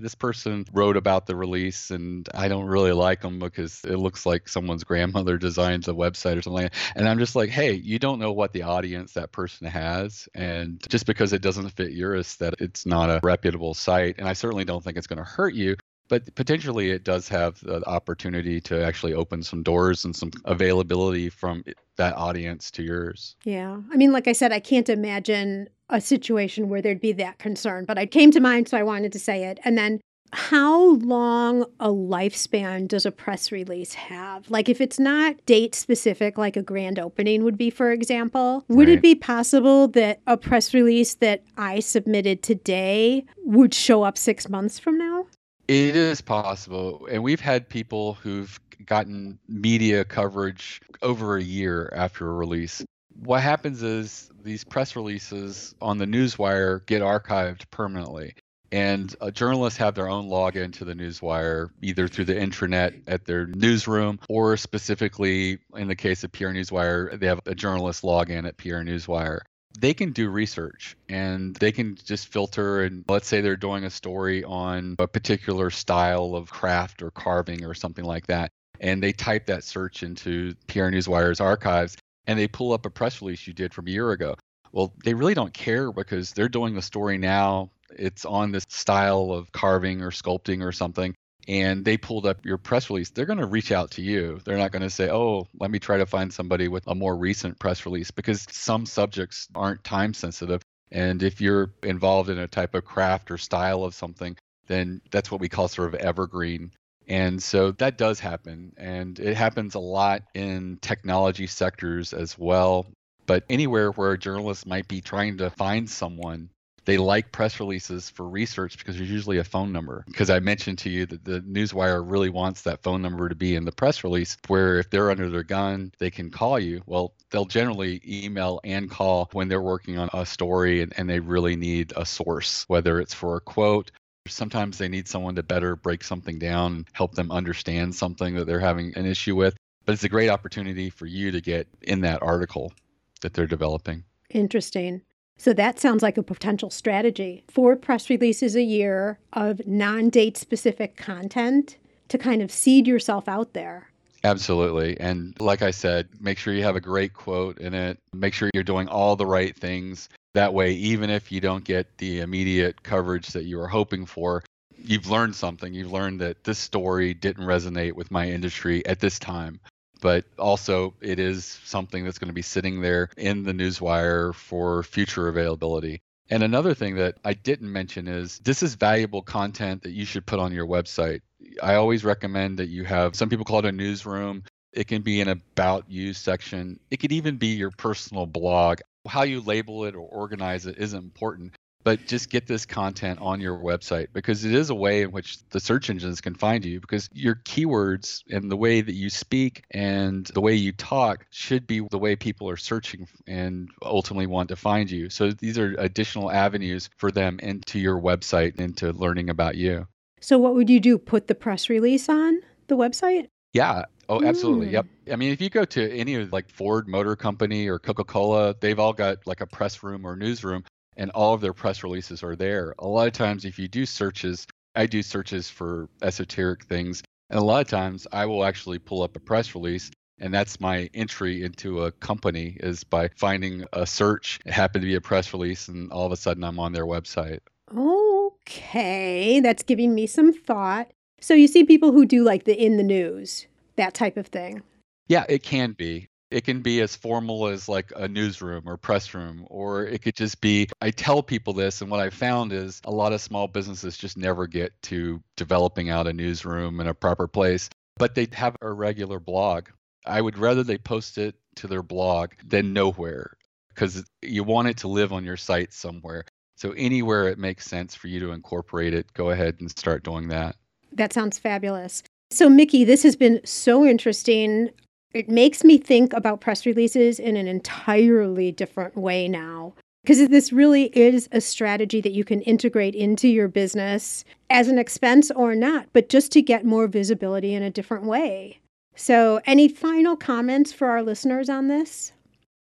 this person wrote about the release and I don't really like them because it looks like someone's grandmother designed the website or something like that. And I'm just like, hey, you don't know what the audience that person has. And just because it doesn't fit yours, that it's not a reputable site. And I certainly don't think it's going to hurt you. But potentially it does have the opportunity to actually open some doors and some availability from that audience to yours. Yeah. I mean, like I said, I can't imagine a situation where there'd be that concern, but it came to mind, so I wanted to say it. And then how long a lifespan does a press release have? Like if it's not date specific, like a grand opening would be, for example, would it be possible that a press release that I submitted today would show up 6 months from now? It is possible. And we've had people who've gotten media coverage over a year after a release. What happens is these press releases on the newswire get archived permanently. And journalists have their own login to the newswire, either through the intranet at their newsroom, or specifically in the case of PR Newswire, they have a journalist login at PR Newswire. They can do research and they can just filter, and let's say they're doing a story on a particular style of craft or carving or something like that. And they type that search into PR Newswire's archives and they pull up a press release you did from a year ago. Well, they really don't care because they're doing the story now. It's on this style of carving or sculpting or something, and they pulled up your press release, they're going to reach out to you. They're not going to say, oh, let me try to find somebody with a more recent press release, because some subjects aren't time sensitive. And if you're involved in a type of craft or style of something, then that's what we call sort of evergreen. And so that does happen. And it happens a lot in technology sectors as well. But anywhere where journalists might be trying to find someone, they like press releases for research because there's usually a phone number. Because I mentioned to you that the newswire really wants that phone number to be in the press release, where if they're under their gun, they can call you. Well, they'll generally email and call when they're working on a story and they really need a source, whether it's for a quote. Sometimes they need someone to better break something down and help them understand something that they're having an issue with. But it's a great opportunity for you to get in that article that they're developing. Interesting. So that sounds like a potential strategy. 4 press releases a year of non-date specific content to kind of seed yourself out there. Absolutely. And like I said, make sure you have a great quote in it. Make sure you're doing all the right things. That way, even if you don't get the immediate coverage that you were hoping for, you've learned something. You've learned that this story didn't resonate with my industry at this time. But also it is something that's going to be sitting there in the newswire for future availability. And another thing that I didn't mention is this is valuable content that you should put on your website. I always recommend that you have, some people call it a newsroom. It can be an about you section. It could even be your personal blog. How you label it or organize it isn't important, but just get this content on your website, because it is a way in which the search engines can find you, because your keywords and the way that you speak and the way you talk should be the way people are searching and ultimately want to find you. So these are additional avenues for them into your website, into learning about you. So what would you do? Put the press release on the website? Yeah. Oh, absolutely. Yep. I mean, if you go to any of like Ford Motor Company or Coca-Cola, they've all got like a press room or newsroom. And all of their press releases are there. A lot of times if you do searches, I do searches for esoteric things. And a lot of times I will actually pull up a press release. And that's my entry into a company, is by finding a search. It happened to be a press release and all of a sudden I'm on their website. Okay, that's giving me some thought. So you see people who do like the in the news, that type of thing. Yeah, it can be. It can be as formal as like a newsroom or press room, or it could just be, I tell people this. And what I found is a lot of small businesses just never get to developing out a newsroom in a proper place, but they have a regular blog. I would rather they post it to their blog than nowhere, because you want it to live on your site somewhere. So anywhere it makes sense for you to incorporate it, go ahead and start doing that. That sounds fabulous. So Mickey, this has been so interesting. It makes me think about press releases in an entirely different way now, because this really is a strategy that you can integrate into your business as an expense or not, but just to get more visibility in a different way. So any final comments for our listeners on this?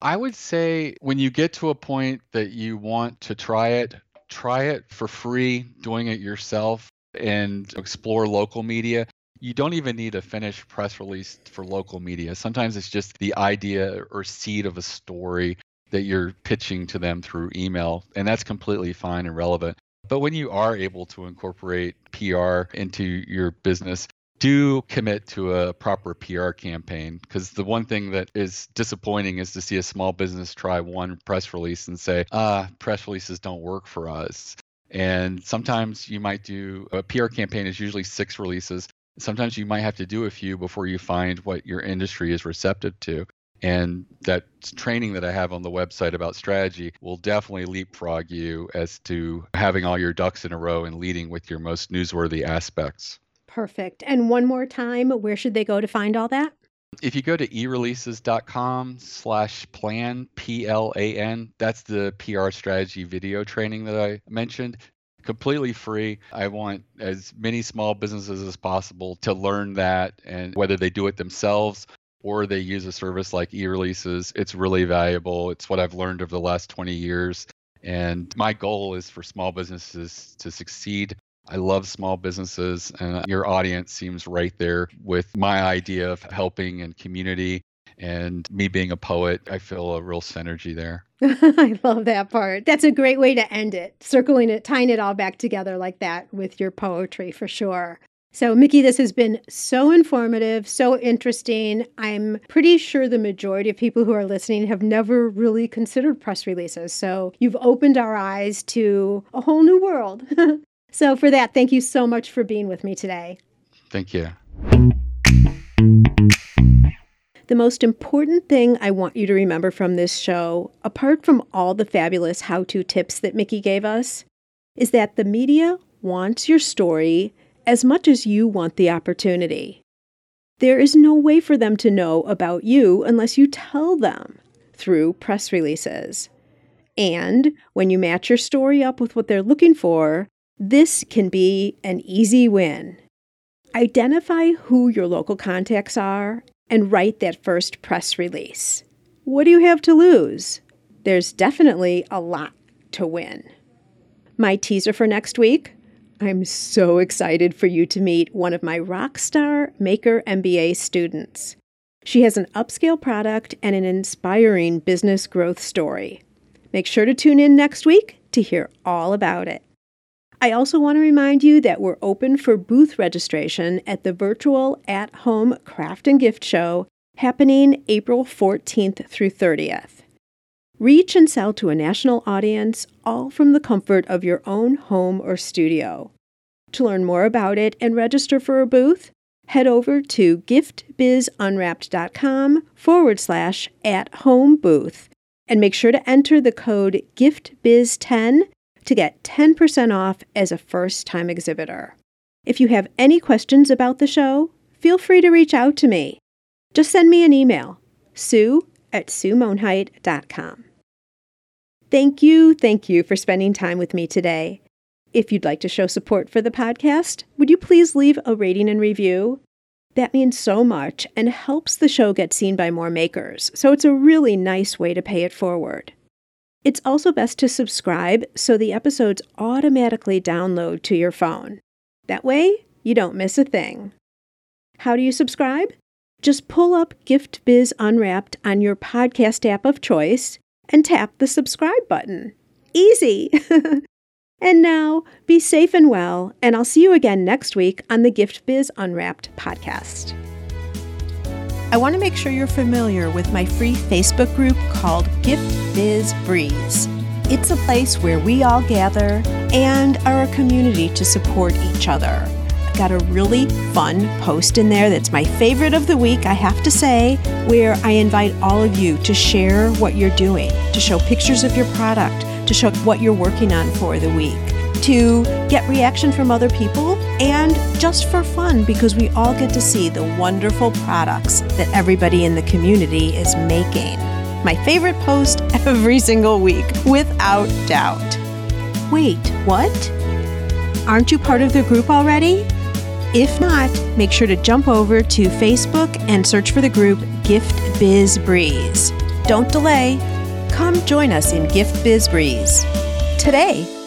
I would say when you get to a point that you want to try it for free, doing it yourself, and explore local media. You don't even need a finished press release for local media. Sometimes it's just the idea or seed of a story that you're pitching to them through email, and that's completely fine and relevant. But when you are able to incorporate PR into your business, do commit to a proper PR campaign, because the one thing that is disappointing is to see a small business try one press release and say, press releases don't work for us. And sometimes you might do a PR campaign is usually 6 releases. Sometimes you might have to do a few before you find what your industry is receptive to. And that training that I have on the website about strategy will definitely leapfrog you as to having all your ducks in a row and leading with your most newsworthy aspects. Perfect. And one more time, where should they go to find all that? If you go to ereleases.com/plan, PLAN, that's the PR strategy video training that I mentioned. Completely free. I want as many small businesses as possible to learn that, and whether they do it themselves or they use a service like eReleases, it's really valuable. It's what I've learned over the last 20 years. And my goal is for small businesses to succeed. I love small businesses, and your audience seems right there with my idea of helping and community. And me being a poet, I feel a real synergy there. I love that part. That's a great way to end it, circling it, tying it all back together like that with your poetry for sure. So Mickey, this has been so informative, so interesting. I'm pretty sure the majority of people who are listening have never really considered press releases. So you've opened our eyes to a whole new world. So for that, thank you so much for being with me today. Thank you. The most important thing I want you to remember from this show, apart from all the fabulous how-to tips that Mickey gave us, is that the media wants your story as much as you want the opportunity. There is no way for them to know about you unless you tell them through press releases. And when you match your story up with what they're looking for, this can be an easy win. Identify who your local contacts are and write that first press release. What do you have to lose? There's definitely a lot to win. My teaser for next week, I'm so excited for you to meet one of my rock star Maker MBA students. She has an upscale product and an inspiring business growth story. Make sure to tune in next week to hear all about it. I also want to remind you that we're open for booth registration at the virtual at-home craft and gift show happening April 14th through 30th. Reach and sell to a national audience, all from the comfort of your own home or studio. To learn more about it and register for a booth, head over to giftbizunwrapped.com/at-home booth and make sure to enter the code GIFTBIZ10 to get 10% off as a first-time exhibitor. If you have any questions about the show, feel free to reach out to me. Just send me an email, sue@SueMonheit.com. Thank you for spending time with me today. If you'd like to show support for the podcast, would you please leave a rating and review? That means so much and helps the show get seen by more makers, so it's a really nice way to pay it forward. It's also best to subscribe so the episodes automatically download to your phone. That way, you don't miss a thing. How do you subscribe? Just pull up Gift Biz Unwrapped on your podcast app of choice and tap the subscribe button. Easy! And now, be safe and well, and I'll see you again next week on the Gift Biz Unwrapped podcast. I want to make sure you're familiar with my free Facebook group called Gift Biz Breeze. It's a place where we all gather and are a community to support each other. I've got a really fun post in there that's my favorite of the week, I have to say, where I invite all of you to share what you're doing, to show pictures of your product, to show what you're working on for the week, to get reaction from other people, and just for fun, because we all get to see the wonderful products that everybody in the community is making. My favorite post every single week, without doubt. Wait, what? Aren't you part of the group already? If not, make sure to jump over to Facebook and search for the group Gift Biz Breeze. Don't delay. Come join us in Gift Biz Breeze today.